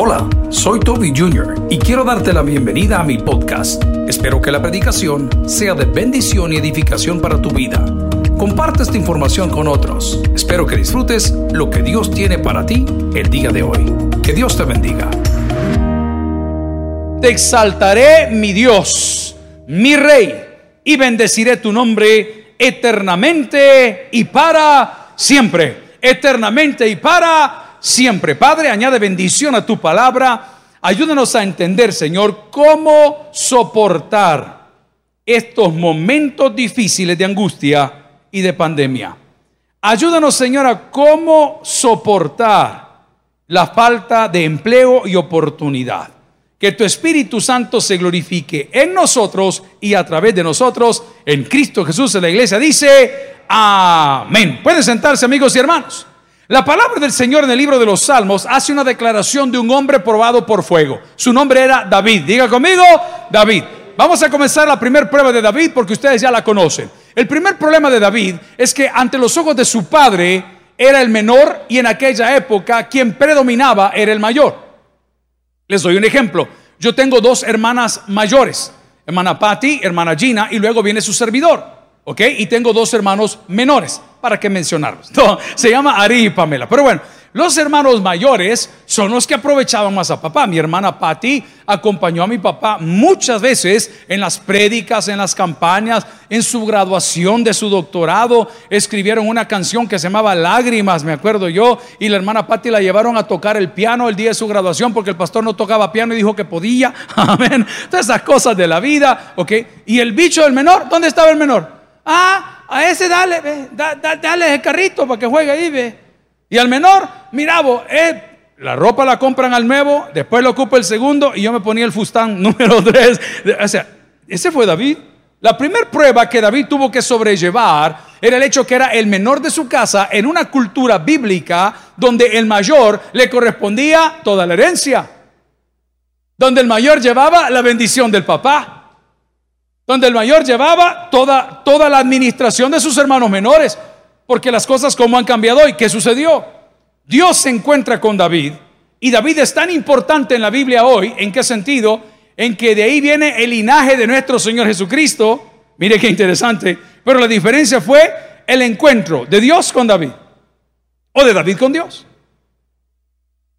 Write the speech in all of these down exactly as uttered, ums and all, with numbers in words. Hola, soy Toby junior y quiero darte la bienvenida a mi podcast. Espero que la predicación sea de bendición y edificación para tu vida. Comparte esta información con otros. Espero que disfrutes lo que Dios tiene para ti el día de hoy. Que Dios te bendiga. Te exaltaré, mi Dios, mi Rey, y bendeciré tu nombre eternamente y para siempre. Eternamente y para siempre. Padre, añade bendición a tu palabra. Ayúdanos a entender, Señor, cómo soportar estos momentos difíciles de angustia y de pandemia. Ayúdanos, Señor, a cómo soportar la falta de empleo y oportunidad. Que tu Espíritu Santo se glorifique en nosotros y a través de nosotros, en Cristo Jesús. En la iglesia dice, amén. Pueden sentarse, amigos y hermanos. La palabra del Señor en el libro de los Salmos hace una declaración de un hombre probado por fuego. Su nombre era David. Diga conmigo, David. Vamos a comenzar la primera prueba de David porque ustedes ya la conocen. El primer problema de David es que ante los ojos de su padre era el menor, y en aquella época quien predominaba era el mayor. Les doy un ejemplo. Yo tengo dos hermanas mayores, hermana Patty, hermana Gina, y luego viene su servidor, ¿ok? Y tengo dos hermanos menores, ¿para qué mencionarlos? No, se llama Ari y Pamela. Pero bueno, los hermanos mayores son los que aprovechaban más a papá. Mi hermana Patty acompañó a mi papá muchas veces en las prédicas, en las campañas, en su graduación de su doctorado. Escribieron una canción que se llamaba Lágrimas, me acuerdo yo, y la hermana Patty la llevaron a tocar el piano el día de su graduación porque el pastor no tocaba piano y dijo que podía. Amén. Todas esas cosas de la vida, ¿ok? Y el bicho del menor, ¿dónde estaba el menor? Ah, a ese dale, ve, da, da, dale el carrito para que juegue ahí, ve. Y al menor, mira vos, eh, la ropa la compran al nuevo, después lo ocupa el segundo y yo me ponía el fustán número tres. O sea, ese fue David. La primera prueba que David tuvo que sobrellevar era el hecho que era el menor de su casa en una cultura bíblica donde el mayor le correspondía toda la herencia, donde el mayor llevaba la bendición del papá, donde el mayor llevaba toda, toda la administración de sus hermanos menores. Porque las cosas como han cambiado hoy, ¿qué sucedió? Dios se encuentra con David, y David es tan importante en la Biblia hoy. ¿En qué sentido? En que de ahí viene el linaje de nuestro Señor Jesucristo. Mire qué interesante, pero la diferencia fue el encuentro de Dios con David, o de David con Dios.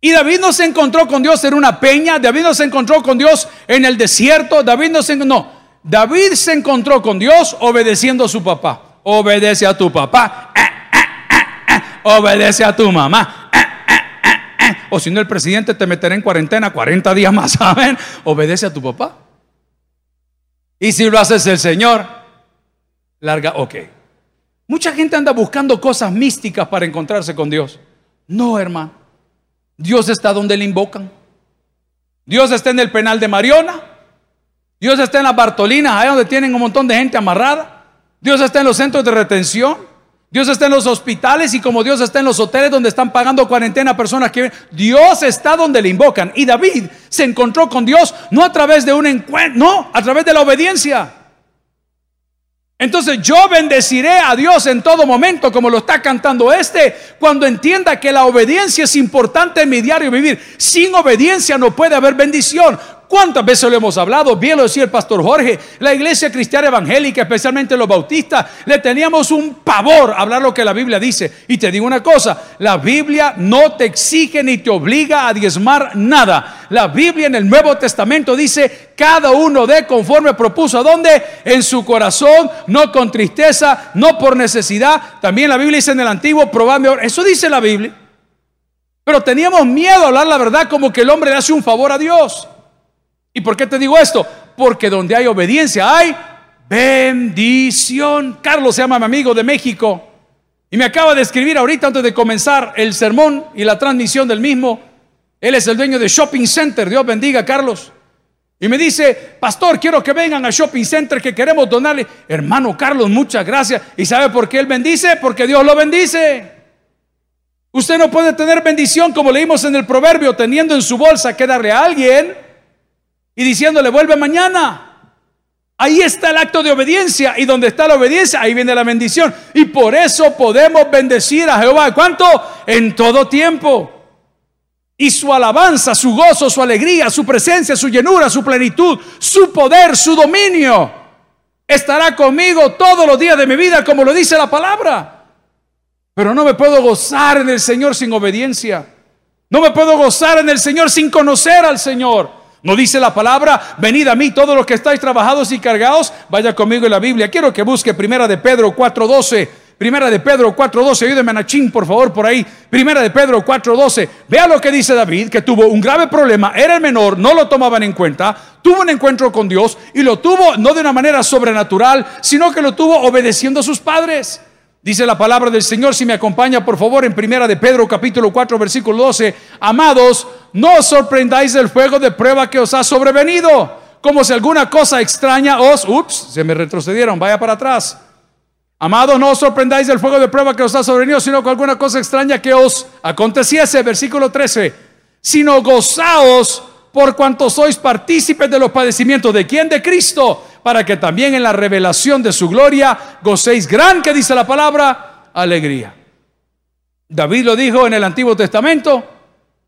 Y David no se encontró con Dios en una peña, David no se encontró con Dios en el desierto, David no se encontró, no, David se encontró con Dios obedeciendo a su papá. Obedece a tu papá, eh, eh, eh, eh. Obedece a tu mamá, eh, eh, eh, eh. O si no, el presidente te meterá en cuarentena cuarenta días más, ¿saben? Obedece a tu papá. Y si lo haces el Señor, larga, ok. Mucha gente anda buscando cosas místicas para encontrarse con Dios. No, hermano, Dios está donde le invocan. Dios está en el penal de Mariona. Dios está en las Bartolinas, allá donde tienen un montón de gente amarrada. Dios está en los centros de retención. Dios está en los hospitales. Y como Dios está en los hoteles donde están pagando cuarentena a personas que vienen, Dios está donde le invocan. Y David se encontró con Dios no a través de un encuentro, no, a través de la obediencia. Entonces, yo bendeciré a Dios en todo momento, como lo está cantando este. Cuando entienda que la obediencia es importante en mi diario vivir. Sin obediencia no puede haber bendición. ¿Cuántas veces lo hemos hablado? Bien lo decía el pastor Jorge. La iglesia cristiana evangélica, especialmente los bautistas, le teníamos un pavor a hablar lo que la Biblia dice. Y te digo una cosa, la Biblia no te exige ni te obliga a diezmar nada. La Biblia en el Nuevo Testamento dice, cada uno de conforme propuso, ¿a dónde? En su corazón, no con tristeza, no por necesidad. También la Biblia dice en el Antiguo, probadme ahora. Eso dice la Biblia. Pero teníamos miedo a hablar la verdad, como que el hombre le hace un favor a Dios. ¿Y por qué te digo esto? Porque donde hay obediencia hay bendición. Carlos se llama mi amigo de México y me acaba de escribir ahorita antes de comenzar el sermón y la transmisión del mismo. Él es el dueño de Shopping Center. Dios bendiga, Carlos. Y me dice, pastor, quiero que vengan a Shopping Center que queremos donarle. Hermano Carlos, muchas gracias. ¿Y sabe por qué él bendice? Porque Dios lo bendice. Usted no puede tener bendición, como leímos en el proverbio, teniendo en su bolsa que darle a alguien y diciéndole, vuelve mañana. Ahí está el acto de obediencia. Y donde está la obediencia, ahí viene la bendición. Y por eso podemos bendecir a Jehová. ¿Cuánto? En todo tiempo. Y su alabanza, su gozo, su alegría, su presencia, su llenura, su plenitud, su poder, su dominio, estará conmigo todos los días de mi vida, como lo dice la palabra. Pero no me puedo gozar en el Señor sin obediencia. No me puedo gozar en el Señor sin conocer al Señor. No dice la palabra: venid a mí todos los que estáis trabajados y cargados. Vaya conmigo en la Biblia. Quiero que busque Primera de Pedro cuatro doce. Primera de Pedro cuatro doce, ayúdeme, Nachín, por favor, por ahí. Primera de Pedro cuatro doce. Vea lo que dice David, que tuvo un grave problema, era el menor, no lo tomaban en cuenta, tuvo un encuentro con Dios y lo tuvo no de una manera sobrenatural, sino que lo tuvo obedeciendo a sus padres. Dice la palabra del Señor, si me acompaña, por favor, en Primera de Pedro capítulo cuatro, versículo doce. Amados, no os sorprendáis del fuego de prueba que os ha sobrevenido, como si alguna cosa extraña os... Ups, se me retrocedieron, vaya para atrás. Amados, no os sorprendáis del fuego de prueba que os ha sobrevenido, sino con alguna cosa extraña que os aconteciese. Versículo trece. Sino gozaos por cuanto sois partícipes de los padecimientos. ¿De quién? De Cristo. Para que también en la revelación de su gloria gocéis gran, que dice la palabra, alegría. David lo dijo en el Antiguo Testamento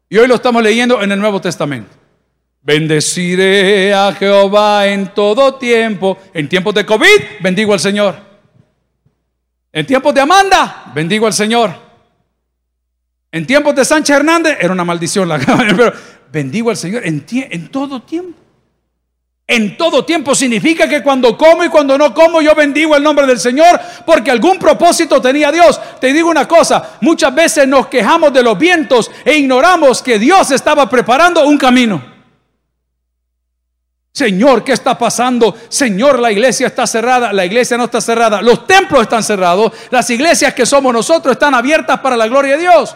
y hoy lo estamos leyendo en el Nuevo Testamento. Bendeciré a Jehová en todo tiempo. En tiempos de COVID, bendigo al Señor. En tiempos de Amanda, bendigo al Señor. En tiempos de Sánchez Hernández, era una maldición la cámara, pero bendigo al Señor en, en todo tiempo. En todo tiempo significa que cuando como y cuando no como, yo bendigo el nombre del Señor, porque algún propósito tenía Dios. Te digo una cosa, muchas veces nos quejamos de los vientos e ignoramos que Dios estaba preparando un camino. Señor, ¿qué está pasando? Señor, la iglesia está cerrada. La iglesia no está cerrada. Los templos están cerrados. Las iglesias que somos nosotros están abiertas para la gloria de Dios.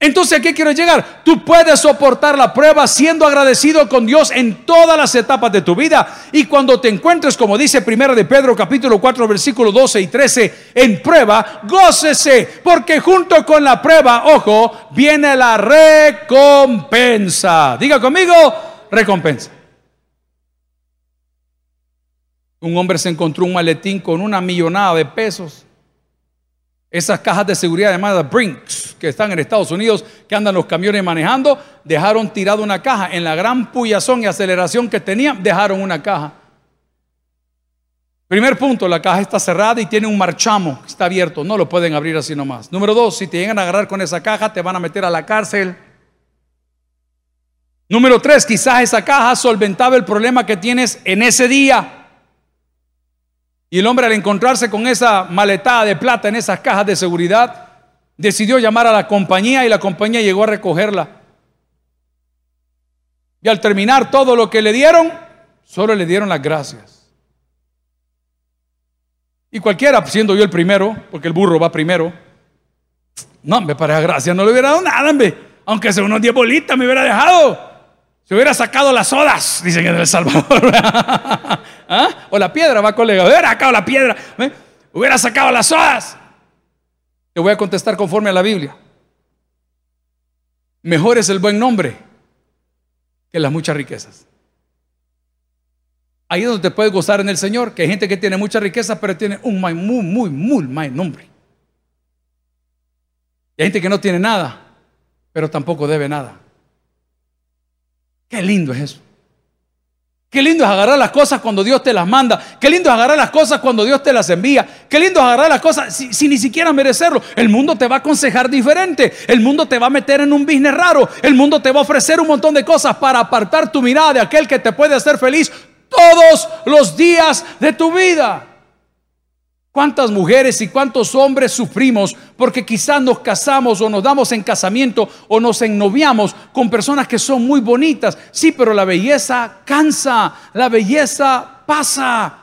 Entonces, ¿a qué quiero llegar? Tú puedes soportar la prueba siendo agradecido con Dios en todas las etapas de tu vida. Y cuando te encuentres, como dice Primera de Pedro capítulo cuatro, versículos doce y trece, en prueba, gócese, porque junto con la prueba, ojo, viene la recompensa. Diga conmigo, recompensa. Un hombre se encontró un maletín con una millonada de pesos. Esas cajas de seguridad llamadas Brinks, que están en Estados Unidos, que andan los camiones manejando, dejaron tirada una caja. En la gran puyazón y aceleración que tenían, dejaron una caja. Primer punto, la caja está cerrada y tiene un marchamo, está abierto, no lo pueden abrir así nomás. Número dos, si te llegan a agarrar con esa caja, te van a meter a la cárcel. Número tres, quizás esa caja solventaba el problema que tienes en ese día. Y el hombre, al encontrarse con esa maletada de plata en esas cajas de seguridad, decidió llamar a la compañía y la compañía llegó a recogerla. Y al terminar todo lo que le dieron, solo le dieron las gracias. Y cualquiera, siendo yo el primero, porque el burro va primero, no, hombre, para las gracias no le hubiera dado nada, hombre. Aunque sea unos diez bolitas me hubiera dejado. Se hubiera sacado las sodas, dicen en El Salvador. ¿Ah? O la piedra, va, colega. Hubiera sacado la piedra. ¿Eh? Hubiera sacado las sodas. Te voy a contestar conforme a la Biblia. Mejor es el buen nombre que las muchas riquezas. Ahí es donde te puedes gozar en el Señor, que hay gente que tiene muchas riquezas, pero tiene un muy, muy, muy mal nombre. Y hay gente que no tiene nada, pero tampoco debe nada. Qué lindo es eso. Qué lindo es agarrar las cosas cuando Dios te las manda. Qué lindo es agarrar las cosas cuando Dios te las envía. Qué lindo es agarrar las cosas sin, sin ni siquiera merecerlo. El mundo te va a aconsejar diferente. El mundo te va a meter en un business raro. El mundo te va a ofrecer un montón de cosas para apartar tu mirada de aquel que te puede hacer feliz todos los días de tu vida. ¿Cuántas mujeres y cuántos hombres sufrimos porque quizás nos casamos o nos damos en casamiento o nos ennoviamos con personas que son muy bonitas? Sí, pero la belleza cansa, la belleza pasa.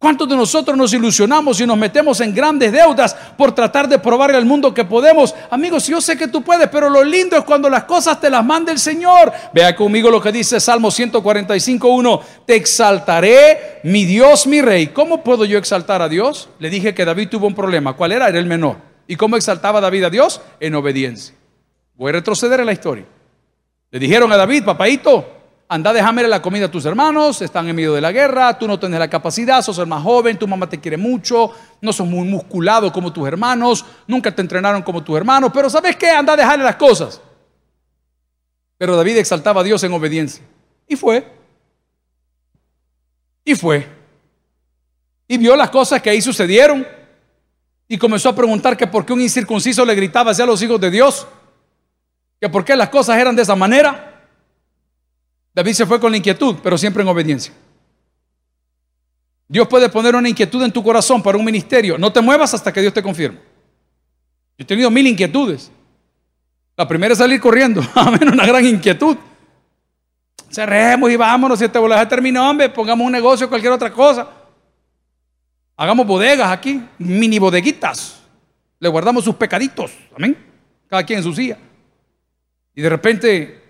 ¿Cuántos de nosotros nos ilusionamos y nos metemos en grandes deudas por tratar de probarle al mundo que podemos? Amigos, yo sé que tú puedes, pero lo lindo es cuando las cosas te las manda el Señor. Vea conmigo lo que dice Salmo ciento cuarenta y cinco, uno. Te exaltaré, mi Dios, mi Rey. ¿Cómo puedo yo exaltar a Dios? Le dije que David tuvo un problema. ¿Cuál era? Era el menor. ¿Y cómo exaltaba David a Dios? En obediencia. Voy a retroceder en la historia. Le dijeron a David: papaíto, anda, déjame la comida a tus hermanos, están en medio de la guerra, tú no tienes la capacidad, sos el más joven, tu mamá te quiere mucho, no sos muy musculado como tus hermanos, nunca te entrenaron como tus hermanos, pero ¿sabes qué? Anda, déjale las cosas. Pero David exaltaba a Dios en obediencia. Y fue. Y fue. Y vio las cosas que ahí sucedieron. Y comenzó a preguntar que por qué un incircunciso le gritaba hacia los hijos de Dios. Que por qué las cosas eran de esa manera. David se fue con la inquietud, pero siempre en obediencia. Dios puede poner una inquietud en tu corazón para un ministerio. No te muevas hasta que Dios te confirme. Yo he tenido mil inquietudes. La primera es salir corriendo. Amén, una gran inquietud. Cerremos y vámonos. Si esta bolaje terminó, hombre, pongamos un negocio, cualquier otra cosa. Hagamos bodegas aquí, mini bodeguitas. Le guardamos sus pecaditos. Amén. Cada quien en su silla. Y de repente,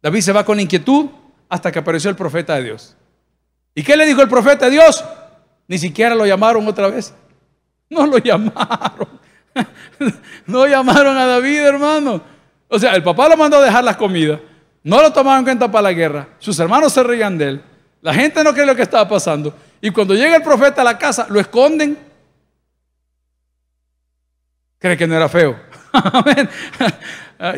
David se va con la inquietud hasta que apareció el profeta de Dios. ¿Y qué le dijo el profeta de Dios? Ni siquiera lo llamaron otra vez. No lo llamaron. No llamaron a David, hermano. O sea, el papá lo mandó a dejar las comidas. No lo tomaron en cuenta para la guerra. Sus hermanos se reían de él. La gente no cree lo que estaba pasando. Y cuando llega el profeta a la casa, lo esconden. Cree que no era feo.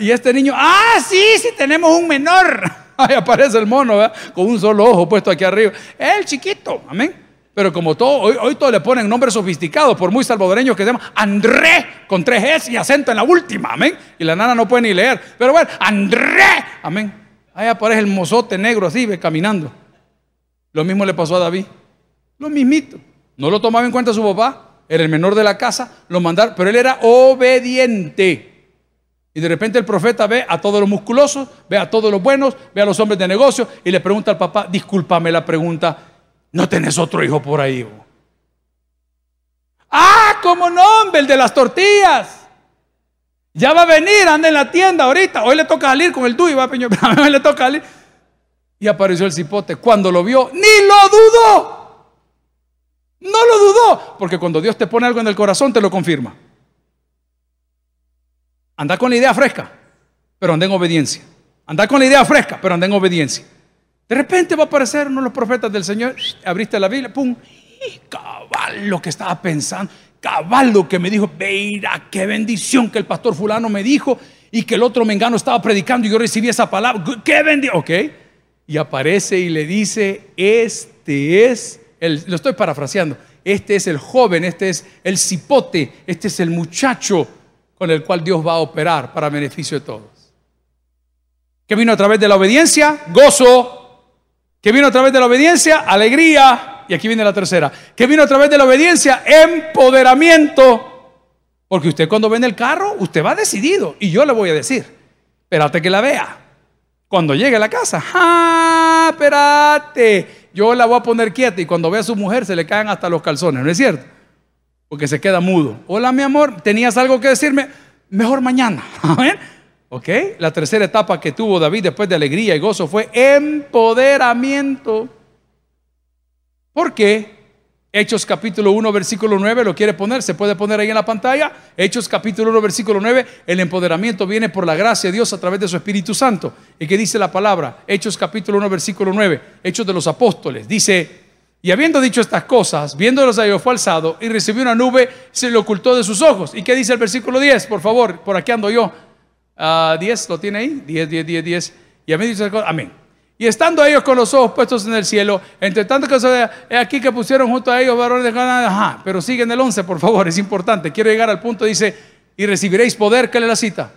Y este niño, ¡ah, sí, sí, tenemos un menor! Ahí aparece el mono, ¿verdad? Con un solo ojo puesto aquí arriba. El chiquito, amén. Pero como todo, hoy, hoy todos le ponen nombres sofisticados, por muy salvadoreños que se llama André, con tres S y acento en la última, amén. Y la nana no puede ni leer, pero bueno, André, amén. Ahí aparece el mozote negro así, caminando. Lo mismo le pasó a David, lo mismito. No lo tomaba en cuenta su papá, era el menor de la casa, lo mandaron, pero él era obediente. Y de repente el profeta ve a todos los musculosos, ve a todos los buenos, ve a los hombres de negocio y le pregunta al papá, discúlpame la pregunta, ¿no tenés otro hijo por ahí? Bo? Ah, ¿cómo no, hombre? El de las tortillas. Ya va a venir, anda en la tienda ahorita. Hoy le toca salir con el tuyo, va, peñón. Hoy le toca salir. Y apareció el cipote. Cuando lo vio, ni lo dudó. No lo dudó. Porque cuando Dios te pone algo en el corazón, te lo confirma. Anda con la idea fresca, pero anda en obediencia. Anda con la idea fresca, pero anda en obediencia. De repente va a aparecer uno de los profetas del Señor. Abriste la Biblia, pum. Y cabal lo que estaba pensando. Cabal lo que me dijo. Veira, qué bendición que el pastor fulano me dijo. Y que el otro mengano estaba predicando y yo recibí esa palabra. Qué bendición. Ok. Y aparece y le dice, este es, el, lo estoy parafraseando. Este es el joven, este es el cipote, este es el muchacho con el cual Dios va a operar para beneficio de todos. ¿Qué vino a través de la obediencia? Gozo. Que vino a través de la obediencia, alegría. Y aquí viene la tercera. Que vino a través de la obediencia, empoderamiento. Porque usted cuando vende el carro, usted va decidido. Y yo le voy a decir, espérate que la vea. Cuando llegue a la casa, ¡ah, espérate! Yo la voy a poner quieta. Y cuando vea a su mujer, se le caen hasta los calzones, ¿no es cierto? Porque se queda mudo. Hola, mi amor, ¿tenías algo que decirme? Mejor mañana. Amén. ¿Ok? La tercera etapa que tuvo David después de alegría y gozo fue empoderamiento. ¿Por qué? Hechos capítulo uno, versículo nueve, lo quiere poner, se puede poner ahí en la pantalla. Hechos capítulo uno, versículo nueve, el empoderamiento viene por la gracia de Dios a través de su Espíritu Santo. ¿Y qué dice la palabra? Hechos capítulo uno, versículo nueve, Hechos de los Apóstoles. Dice, y habiendo dicho estas cosas, viéndolos a ellos fue alzado y recibió una nube, se le ocultó de sus ojos. ¿Y qué dice el versículo diez? Por favor, por aquí ando yo. Uh, diez, ¿lo tiene ahí? diez, diez, diez, diez. Y a mí dice, amén. Y estando ellos con los ojos puestos en el cielo, entre tanto que se ve aquí que pusieron junto a ellos varones de Gana, ajá, pero siguen el once, por favor, es importante. Quiero llegar al punto, dice, y recibiréis poder, ¿qué le la cita?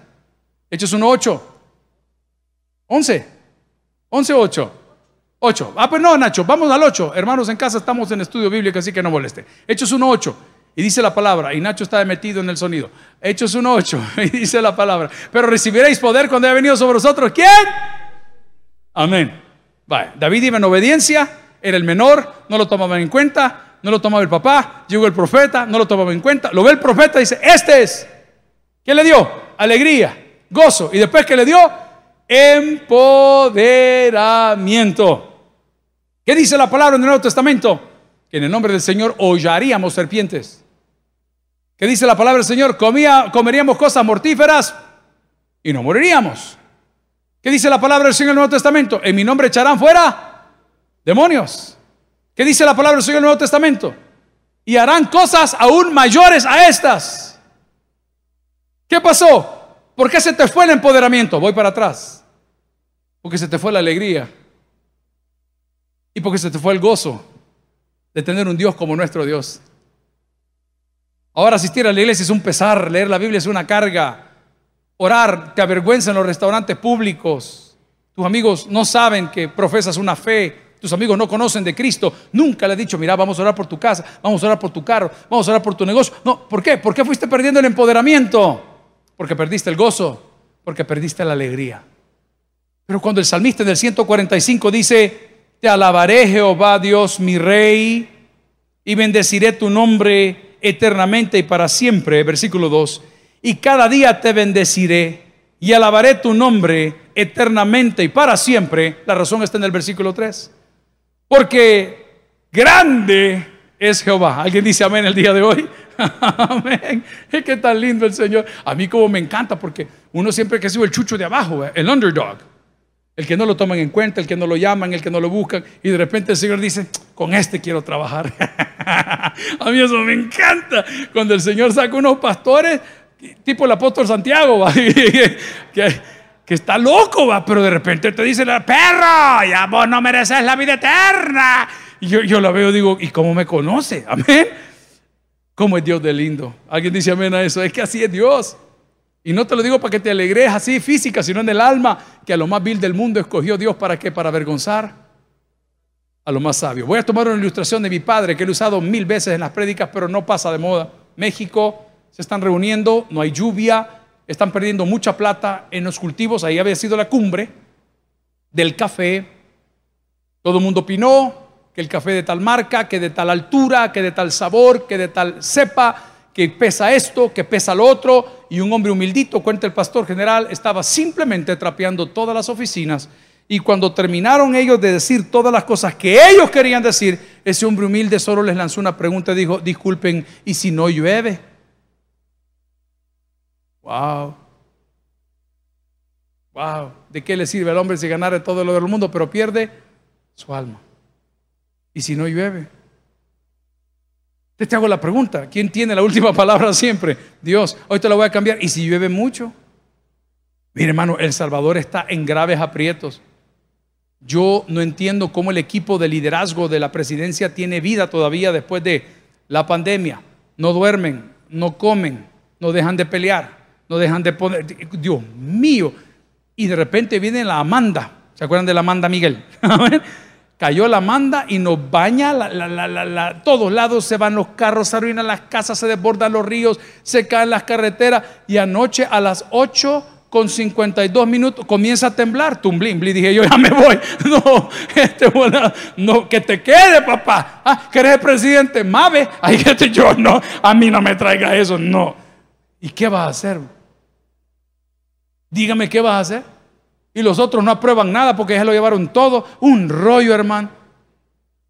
Hechos uno, ocho. once, once, ocho, ocho. Ah, pues no, Nacho, vamos al ocho. Hermanos en casa, estamos en estudio bíblico, así que no moleste. Hechos uno, ocho. Y dice la palabra, y Nacho está metido en el sonido. Hechos uno ocho, y dice la palabra, pero recibiréis poder cuando haya venido sobre vosotros. ¿Quién? Amén. Vale. David iba en obediencia, era el menor, no lo tomaban en cuenta, no lo tomaba el papá, llegó el profeta, no lo tomaba en cuenta, lo ve el profeta y dice, este es. ¿Qué le dio? Alegría, gozo. ¿Y después qué le dio? Empoderamiento. ¿Qué dice la palabra en el Nuevo Testamento? Que en el nombre del Señor hollaríamos serpientes. ¿Qué dice la palabra del Señor? Comía, comeríamos cosas mortíferas y no moriríamos. ¿Qué dice la palabra del Señor en el Nuevo Testamento? En mi nombre echarán fuera demonios. ¿Qué dice la palabra del Señor en el Nuevo Testamento? Y harán cosas aún mayores a estas. ¿Qué pasó? ¿Por qué se te fue el empoderamiento? Voy para atrás. porque se te fue la alegría y porque se te fue el gozo de tener un Dios como nuestro Dios. Ahora asistir a la iglesia es un pesar, leer la Biblia es una carga, orar te avergüenza en los restaurantes públicos, tus amigos no saben que profesas una fe, tus amigos no conocen de Cristo, nunca le has dicho, mira, vamos a orar por tu casa, vamos a orar por tu carro, vamos a orar por tu negocio. No, ¿por qué? ¿Por qué fuiste perdiendo el empoderamiento? Porque perdiste el gozo, porque perdiste la alegría. Pero cuando el salmista en el ciento cuarenta y cinco dice, te alabaré Jehová Dios mi Rey, y bendeciré tu nombre eternamente y para siempre, versículo dos, y cada día te bendeciré y alabaré tu nombre eternamente y para siempre. La razón está en el versículo tres, porque grande es Jehová. ¿Alguien dice amén el día de hoy? Amén, es que tan lindo el Señor. A mí como me encanta, porque uno siempre que ha sido el chucho de abajo, el underdog, el que no lo toman en cuenta, el que no lo llaman, el que no lo buscan, y de repente el Señor dice, con este quiero trabajar. A mí eso me encanta, cuando el Señor saca unos pastores tipo el apóstol Santiago, ¿va? Que, que está loco, ¿va? Pero de repente te dice, perro, ya vos no mereces la vida eterna. Y yo, yo la veo y digo, ¿y cómo me conoce? Amén. ¿Cómo es Dios de lindo? Alguien dice amén a eso. Es que así es Dios. Y no te lo digo para que te alegres así física, sino en el alma, que a lo más vil del mundo escogió Dios. ¿Para qué? Para avergonzar a lo más sabio. Voy a tomar una ilustración de mi padre que lo he usado mil veces en las prédicas, pero no pasa de moda. México, se están reuniendo, no hay lluvia, están perdiendo mucha plata en los cultivos. Ahí había sido la cumbre del café. Todo el mundo opinó que el café de tal marca, que de tal altura, que de tal sabor, que de tal cepa, que pesa esto, que pesa lo otro, y un hombre humildito, cuenta el pastor general, estaba simplemente trapeando todas las oficinas, y cuando terminaron ellos de decir todas las cosas que ellos querían decir, ese hombre humilde solo les lanzó una pregunta y dijo, disculpen, ¿y si no llueve? Wow, wow, ¿de qué le sirve al hombre si ganara todo lo del mundo, pero pierde su alma? ¿Y si no llueve? Te hago la pregunta, ¿quién tiene la última palabra siempre? Dios. Hoy te la voy a cambiar. ¿Y si llueve mucho? Mire, hermano, El Salvador está en graves aprietos. Yo no entiendo cómo el equipo de liderazgo de la presidencia tiene vida todavía después de la pandemia. No duermen, no comen, no dejan de pelear, no dejan de poner, Dios mío. Y de repente viene la Amanda, ¿se acuerdan de la Amanda Miguel? Cayó la Amanda y nos baña, la, la, la, la, la, todos lados se van los carros, se arruinan las casas, se desbordan los ríos, se caen las carreteras. Y anoche a las ocho con cincuenta y dos minutos comienza a temblar. Tumblín, blí, dije yo, ya me voy. No, este bueno, no, que te quede, papá. Ah, que eres el presidente, Mabe. Ahí que te, yo no, a mí no me traiga eso, no. ¿Y qué vas a hacer? Dígame qué vas a hacer. Y los otros no aprueban nada porque ya lo llevaron todo. Un rollo, hermano.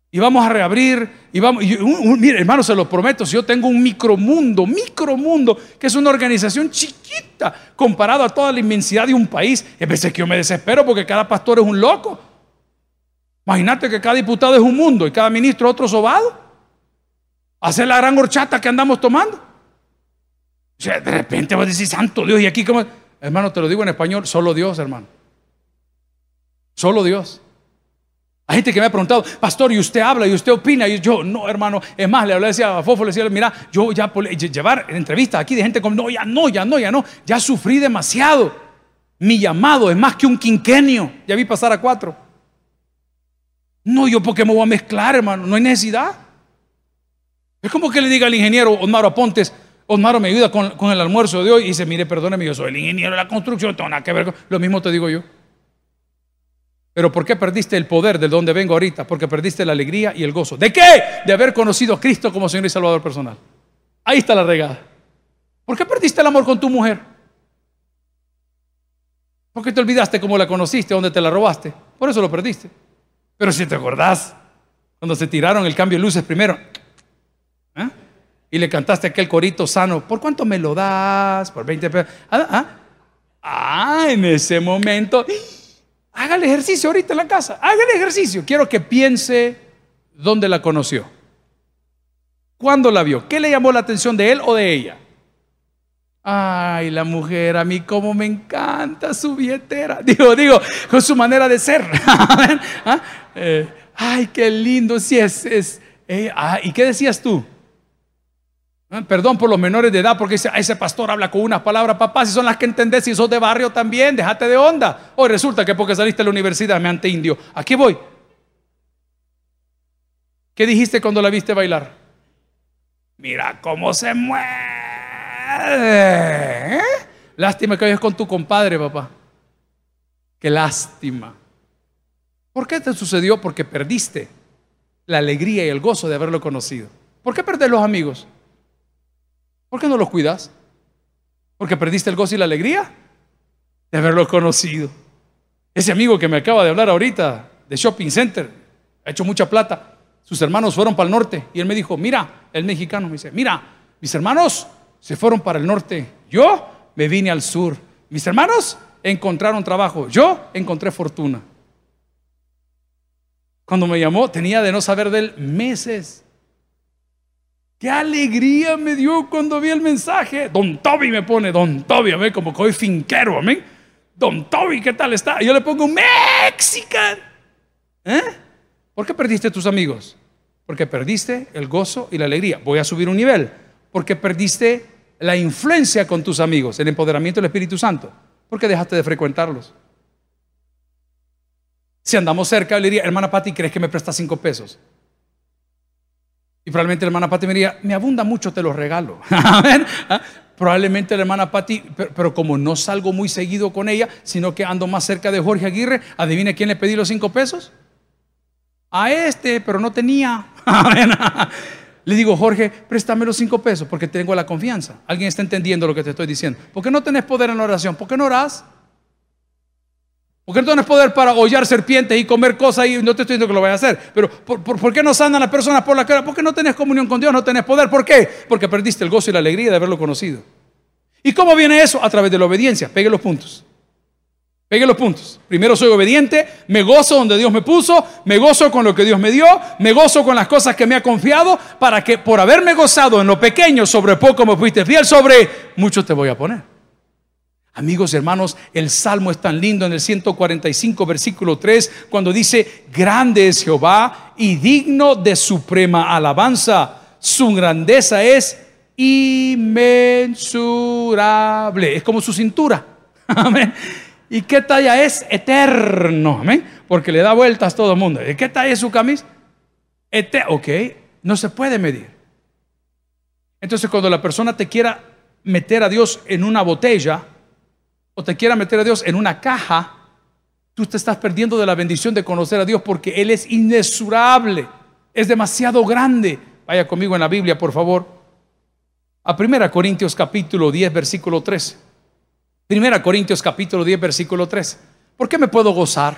Y vamos a reabrir. Y vamos, y un, un, mire, hermano, se los prometo. Si yo tengo un micromundo, micromundo, que es una organización chiquita comparado a toda la inmensidad de un país. Y a veces que yo me desespero porque cada pastor es un loco. Imagínate que cada diputado es un mundo y cada ministro otro sobado. Hacer la gran horchata que andamos tomando. O sea, de repente vas a decir, santo Dios, y aquí como... Hermano, te lo digo en español, solo Dios, hermano. Solo Dios. Hay gente que me ha preguntado, pastor, ¿y usted habla? ¿Y usted opina? Y yo, no, hermano. Es más, le hablé, decía a Fofo, le decía, mira, yo ya llevar entrevistas aquí de gente como, no, ya no, ya no, ya no. Ya sufrí demasiado. Mi llamado es más que un quinquenio. Ya vi pasar a cuatro. No, yo, ¿por qué me voy a mezclar, hermano? No hay necesidad. Es como que le diga al ingeniero Osmar Apontes, Osmaro, me ayuda con, con el almuerzo de hoy. Y dice, mire, perdóneme, yo soy el ingeniero de la construcción, no tengo nada que ver con... Lo mismo te digo yo. Pero ¿por qué perdiste el poder de donde vengo ahorita? Porque perdiste la alegría y el gozo. ¿De qué? De haber conocido a Cristo como Señor y Salvador personal. Ahí está la regada. ¿Por qué perdiste el amor con tu mujer? Porque te olvidaste cómo la conociste, dónde te la robaste. Por eso lo perdiste. Pero si te acordás, cuando se tiraron el cambio de luces primero, ¿eh? Y le cantaste aquel corito sano, ¿por cuánto me lo das? Por veinte pesos. Ah, ah. ah en ese momento... Haga el ejercicio ahorita en la casa. Haga el ejercicio. Quiero que piense dónde la conoció. ¿Cuándo la vio? ¿Qué le llamó la atención de él o de ella? Ay, la mujer, a mí como me encanta su billetera. Digo, digo, con su manera de ser. ¿Ah? eh, ay, qué lindo, sí es. es eh, ah, ¿y qué decías tú? ¿Ah? Perdón por los menores de edad, porque ese, ese pastor habla con unas palabras, papá, si son las que entendés, si sos de barrio también, déjate de onda. Hoy resulta que porque saliste de la universidad me ante indio. Aquí voy. ¿Qué dijiste cuando la viste bailar? Mira cómo se mueve. ¿Eh? Lástima que vayas con tu compadre, papá. Qué lástima. ¿Por qué te sucedió? Porque perdiste la alegría y el gozo de haberlo conocido. ¿Por qué perdés los amigos? ¿Por qué no los cuidas? Porque perdiste el gozo y la alegría de haberlos conocido. Ese amigo que me acaba de hablar ahorita de Shopping Center, ha hecho mucha plata. Sus hermanos fueron para el norte y él me dijo, mira, el mexicano me dice, mira, mis hermanos se fueron para el norte, yo me vine al sur. Mis hermanos encontraron trabajo, yo encontré fortuna. Cuando me llamó, tenía de no saber de él meses. ¡Qué alegría me dio cuando vi el mensaje! Don Toby me pone, Don Toby, amén, como que hoy finquero, amén. Don Toby, ¿qué tal está? Y yo le pongo, ¡Mexican! ¿Eh? ¿Por qué perdiste tus amigos? Porque perdiste el gozo y la alegría. Voy a subir un nivel. Porque perdiste la influencia con tus amigos, el empoderamiento del Espíritu Santo, porque dejaste de frecuentarlos. Si andamos cerca, yo le diría, hermana Patty, ¿crees que me prestas cinco pesos? Y probablemente la hermana Patty me diría, me abunda mucho, te los regalo. Probablemente la hermana Patty, pero, pero como no salgo muy seguido con ella, sino que ando más cerca de Jorge Aguirre, ¿adivina quién le pedí los cinco pesos? A este, pero no tenía. Le digo, Jorge, préstame los cinco pesos porque tengo la confianza. ¿Alguien está entendiendo lo que te estoy diciendo? ¿Por qué no tenés poder en la oración? ¿Por qué no orás? ¿Por qué no tenés poder para hollar serpientes y comer cosas? Y no te estoy diciendo que lo vayas a hacer. Pero ¿por, por, por qué no sanan las personas por la cara? ¿Por qué no tenés comunión con Dios? ¿No tenés poder? ¿Por qué? Porque perdiste el gozo y la alegría de haberlo conocido. ¿Y cómo viene eso? A través de la obediencia. Pegue los puntos. Pegue los puntos. Primero soy obediente, me gozo donde Dios me puso, me gozo con lo que Dios me dio, me gozo con las cosas que me ha confiado, para que por haberme gozado en lo pequeño, sobre poco me fuiste fiel, sobre mucho te voy a poner. Amigos y hermanos, el Salmo es tan lindo en el ciento cuarenta y cinco, versículo tres, cuando dice, grande es Jehová y digno de suprema alabanza, su grandeza es inmensurable, es como su cintura. Amén. ¿Y qué talla es? Eterno, amén. Porque le da vueltas todo el mundo. ¿Y qué talla es su camisa? Eter- ok, no se puede medir. Entonces, cuando la persona te quiera meter a Dios en una botella o te quiera meter a Dios en una caja, tú te estás perdiendo de la bendición de conocer a Dios porque Él es inmesurable, es demasiado grande. Vaya conmigo en la Biblia, por favor, a primera Corintios capítulo diez, versículo tres. Primera Corintios capítulo diez, versículo tres. ¿Por qué me puedo gozar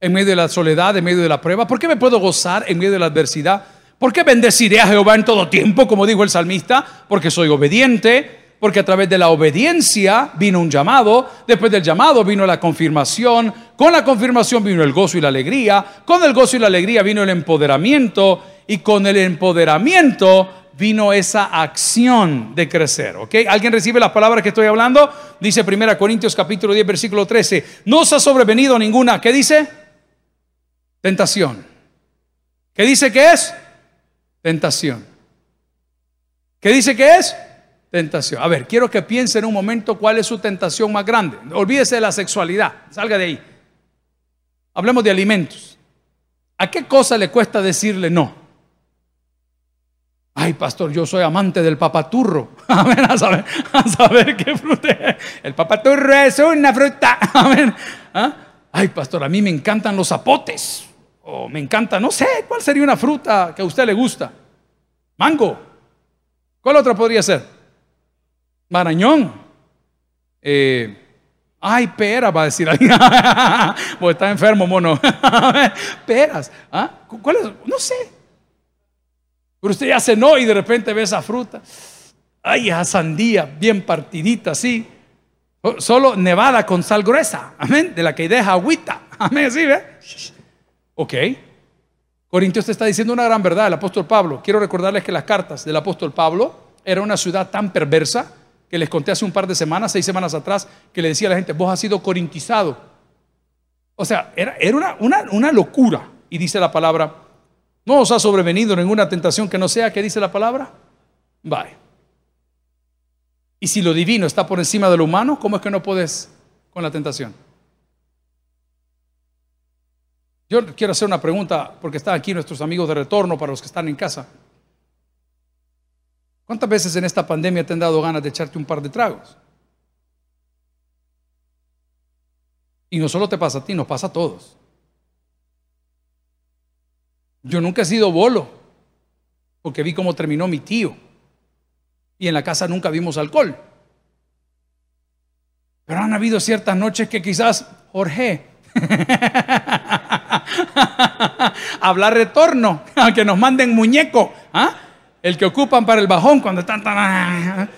en medio de la soledad, en medio de la prueba? ¿Por qué me puedo gozar en medio de la adversidad? ¿Por qué bendeciré a Jehová en todo tiempo, como dijo el salmista? Porque soy obediente, porque a través de la obediencia vino un llamado, después del llamado vino la confirmación, con la confirmación vino el gozo y la alegría, con el gozo y la alegría vino el empoderamiento, y con el empoderamiento vino esa acción de crecer, ¿ok? ¿Alguien recibe las palabras que estoy hablando? Dice primera Corintios capítulo diez, versículo trece. No os ha sobrevenido ninguna, ¿qué dice? Tentación. ¿Qué dice que es? Tentación. ¿Qué dice que es? Tentación. A ver, quiero que piensen un momento cuál es su tentación más grande. Olvídese de la sexualidad, salga de ahí. Hablemos de alimentos. ¿A qué cosa le cuesta decirle no? Ay, pastor, yo soy amante del papaturro. A ver, a saber, a saber qué fruta es. El papaturro es una fruta. A ver. ¿Ah? Ay, pastor, a mí me encantan los zapotes. O me encanta, no sé, ¿cuál sería una fruta que a usted le gusta? Mango. ¿Cuál otra podría ser? Marañón. Eh, ay, pera, va a decir alguien. Porque está enfermo, mono. A ver, peras. ¿Ah? ¿Cuál es? No sé. Pero usted ya cenó y de repente ve esa fruta. Ay, esa sandía bien partidita así. Solo nevada con sal gruesa. Amén. De la que deja agüita. Amén. ¿Sí ve? Ok. Corintios te está diciendo una gran verdad, el apóstol Pablo. Quiero recordarles que las cartas del apóstol Pablo era una ciudad tan perversa que les conté hace un par de semanas, seis semanas atrás, que le decía a la gente, vos has sido corintizado. O sea, era, era una, una, una locura. Y dice la palabra, no os ha sobrevenido ninguna tentación que no sea, ¿qué dice la palabra? Vale. Y si lo divino está por encima de lo humano, ¿cómo es que no podés con la tentación? Yo quiero hacer una pregunta, porque están aquí nuestros amigos de retorno, para los que están en casa. ¿Cuántas veces en esta pandemia te han dado ganas de echarte un par de tragos? Y no solo te pasa a ti, nos pasa a todos. Yo nunca he sido bolo, porque vi cómo terminó mi tío. Y en la casa nunca vimos alcohol. Pero han habido ciertas noches que quizás, Jorge, hablar retorno, que nos manden muñeco, ¿ah? El que ocupan para el bajón cuando están tan... ¿ah?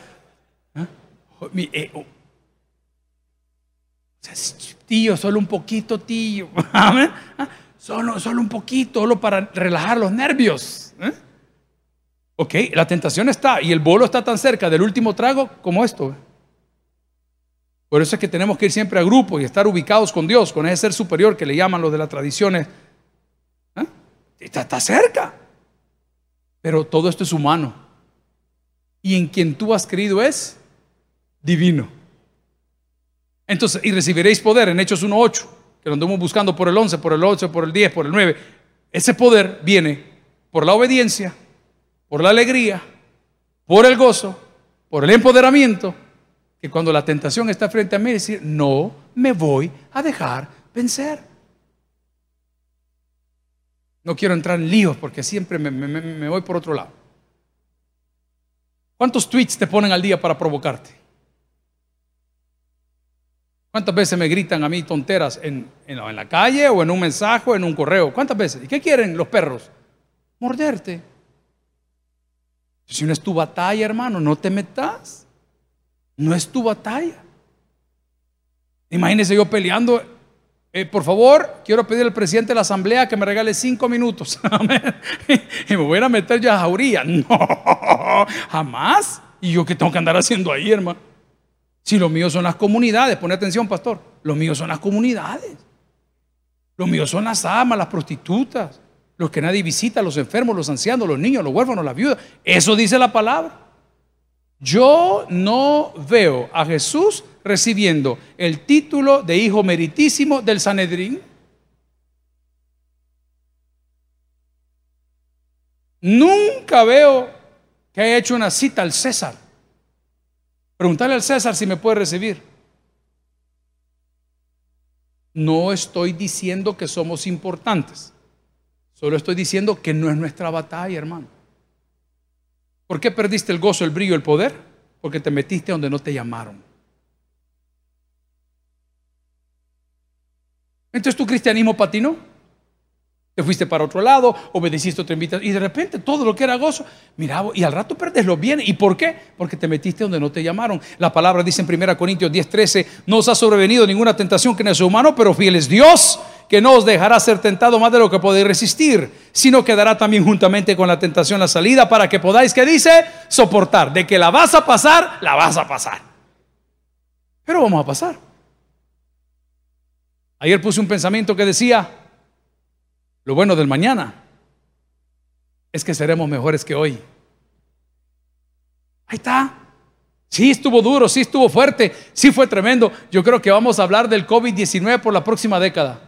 Tío, solo un poquito, tío. ¿Ah? Solo, solo un poquito, solo para relajar los nervios. ¿Eh? Ok, la tentación está, y el bolo está tan cerca del último trago como esto. Por eso es que tenemos que ir siempre a grupo y estar ubicados con Dios, con ese ser superior que le llaman los de las tradiciones. ¿Eh? Está, está cerca. Pero todo esto es humano. Y en quien tú has creído es divino. Entonces, y recibiréis poder en Hechos uno ocho. Que lo andamos buscando por el once, por el ocho, por el diez, por el nueve. Ese poder viene por la obediencia, por la alegría, por el gozo, por el empoderamiento, que cuando la tentación está frente a mí, decir, no me voy a dejar vencer. No quiero entrar en líos porque siempre me, me, me voy por otro lado. ¿Cuántos tweets te ponen al día para provocarte? ¿Cuántas veces me gritan a mí tonteras en, en, en la calle o en un mensaje o en un correo? ¿Cuántas veces? ¿Y qué quieren los perros? Morderte. Si no es tu batalla, hermano, no te metas. No es tu batalla. Imagínense yo peleando. Eh, por favor, quiero pedir al presidente de la asamblea que me regale cinco minutos. Y me voy a meter ya a jauría. No, jamás. ¿Y yo qué tengo que andar haciendo ahí, hermano? Si lo mío son las comunidades, pone atención, pastor. Lo mío son las comunidades. Lo mío son las amas, las prostitutas, los que nadie visita, los enfermos, los ancianos, los niños, los huérfanos, las viudas. Eso dice la palabra. Yo no veo a Jesús recibiendo el título de hijo meritísimo del Sanedrín. Nunca veo que haya hecho una cita al César. Preguntarle al César si me puede recibir. No estoy diciendo que somos importantes. Solo estoy diciendo que no es nuestra batalla, hermano. ¿Por qué perdiste el gozo, el brillo, el poder? Porque te metiste donde no te llamaron. Entonces tu cristianismo patinó. Te fuiste para otro lado, obedeciste otra invitación y de repente todo lo que era gozo, mira, y al rato perdes los bienes. ¿Y por qué? Porque te metiste donde no te llamaron. La palabra dice en primera Corintios diez trece, no os ha sobrevenido ninguna tentación que no es humano, pero fiel es Dios, que no os dejará ser tentado más de lo que podéis resistir, sino que dará también juntamente con la tentación la salida para que podáis, ¿qué dice? Soportar. De que la vas a pasar, la vas a pasar. Pero vamos a pasar. Ayer puse un pensamiento que decía, lo bueno del mañana es que seremos mejores que hoy. Ahí está. Sí estuvo duro, sí estuvo fuerte, sí fue tremendo. Yo creo que vamos a hablar del COVID diecinueve por la próxima década.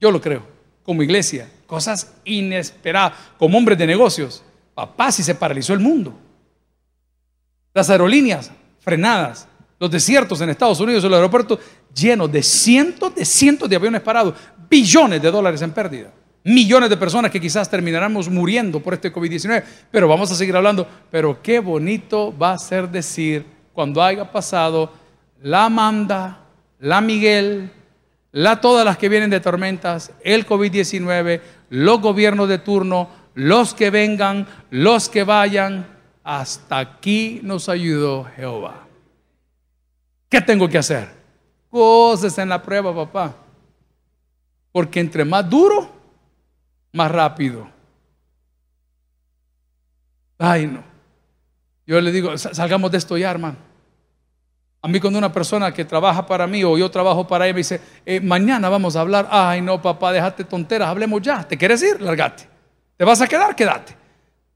Yo lo creo, como iglesia. Cosas inesperadas, como hombres de negocios. Papá, si se paralizó el mundo. Las aerolíneas frenadas. Los desiertos en Estados Unidos, el aeropuerto lleno de cientos de cientos de aviones parados, billones de dólares en pérdida, millones de personas que quizás terminaremos muriendo por este COVID diecinueve, pero vamos a seguir hablando. Pero qué bonito va a ser decir cuando haya pasado la Amanda, la Miguel, la todas las que vienen de tormentas, el COVID diecinueve, los gobiernos de turno, los que vengan, los que vayan, hasta aquí nos ayudó Jehová. ¿Qué tengo que hacer? Cosas en la prueba, papá. Porque entre más duro, más rápido. Ay, no. Yo le digo, salgamos de esto ya, hermano. A mí cuando una persona que trabaja para mí o yo trabajo para ella me dice, eh, mañana vamos a hablar. Ay, no, papá, déjate tonteras, hablemos ya. ¿Te quieres ir? Lárgate. ¿Te vas a quedar? Quédate.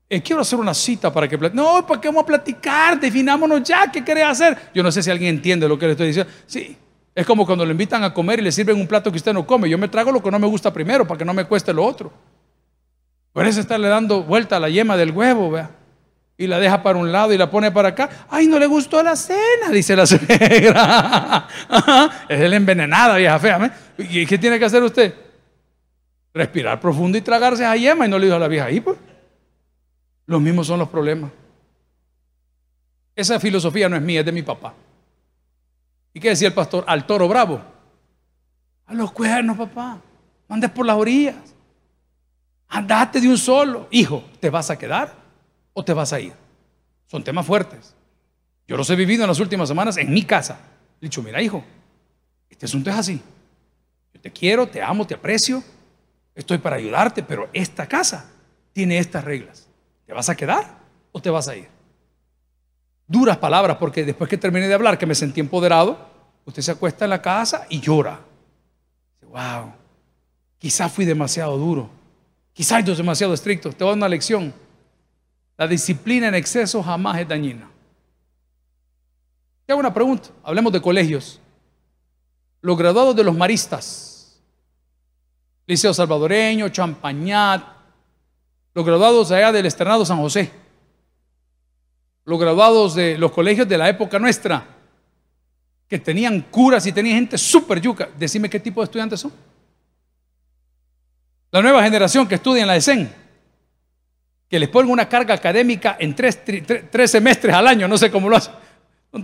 Eh, quiero hacer una cita para que platiquemos. No, ¿para qué vamos a platicar? Definámonos ya, ¿qué querés hacer? Yo no sé si alguien entiende lo que le estoy diciendo. Sí, es como cuando le invitan a comer y le sirven un plato que usted no come. Yo me trago lo que no me gusta primero para que no me cueste lo otro. Por eso estarle dando vuelta a la yema del huevo, vea. Y la deja para un lado y la pone para acá. Ay, no le gustó la cena, dice la suegra. Es la envenenada, vieja fea. ¿Y qué tiene que hacer usted? Respirar profundo y tragarse esa yema. Y no le dijo a la vieja ahí, pues. Los mismos son los problemas. Esa filosofía no es mía, es de mi papá. ¿Y qué decía el pastor? Al toro bravo. A los cuernos, papá. No andes por las orillas. Andate de un solo. Hijo, ¿te vas a quedar o te vas a ir? Son temas fuertes. Yo los he vivido en las últimas semanas en mi casa. He dicho, mira, hijo, este asunto es así. Yo te quiero, te amo, te aprecio. Estoy para ayudarte, pero esta casa tiene estas reglas. ¿Te vas a quedar o te vas a ir? Duras palabras, porque después que terminé de hablar, que me sentí empoderado, usted se acuesta en la casa y llora. Wow, quizás fui demasiado duro, quizás yo soy demasiado estricto. Te voy a dar una lección. La disciplina en exceso jamás es dañina. Te hago una pregunta, hablemos de colegios. Los graduados de los Maristas, Liceo Salvadoreño, Champañat, los graduados allá del Externado San José, los graduados de los colegios de la época nuestra, que tenían curas y tenían gente súper yuca, decime qué tipo de estudiantes son. La nueva generación que estudia en la ESEN, que les ponen una carga académica en tres, tri, tre, tres semestres al año, no sé cómo lo hacen,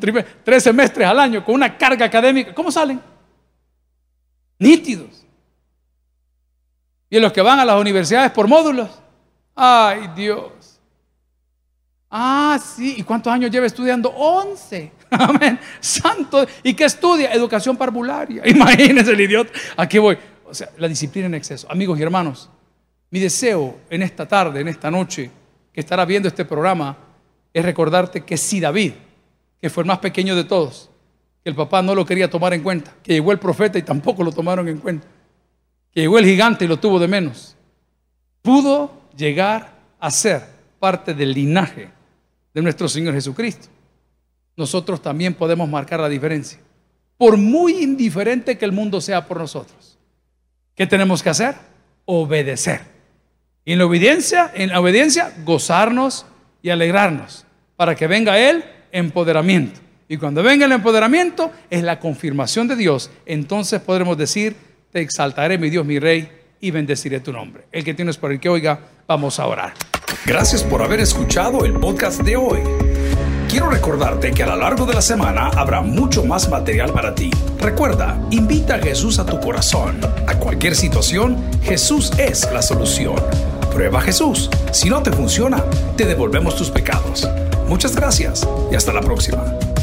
tripe, tres semestres al año con una carga académica, ¿cómo salen? Nítidos. Y en los que van a las universidades por módulos. Ay, Dios. Ah, sí. ¿Y cuántos años lleva estudiando? once. Amén. Santo. ¿Y qué estudia? Educación parvularia. Imagínense el idiota. Aquí voy. O sea, la disciplina en exceso. Amigos y hermanos, mi deseo en esta tarde, en esta noche, que estará viendo este programa, es recordarte que si David, que fue el más pequeño de todos, que el papá no lo quería tomar en cuenta, que llegó el profeta y tampoco lo tomaron en cuenta, que llegó el gigante y lo tuvo de menos, pudo llegar a ser parte del linaje de nuestro Señor Jesucristo, nosotros también podemos marcar la diferencia. Por muy indiferente que el mundo sea por nosotros, ¿qué tenemos que hacer? Obedecer. Y en la obediencia, en la obediencia, gozarnos y alegrarnos, para que venga el empoderamiento. Y cuando venga el empoderamiento, es la confirmación de Dios. Entonces podremos decir, te exaltaré, mi Dios, mi Rey, y bendeciré tu nombre. El que tienes por el que oiga, vamos a orar. Gracias por haber escuchado el podcast de hoy. Quiero recordarte que a lo largo de la semana habrá mucho más material para ti. Recuerda, invita a Jesús a tu corazón. A cualquier situación, Jesús es la solución. Prueba a Jesús. Si no te funciona, te devolvemos tus pecados. Muchas gracias y hasta la próxima.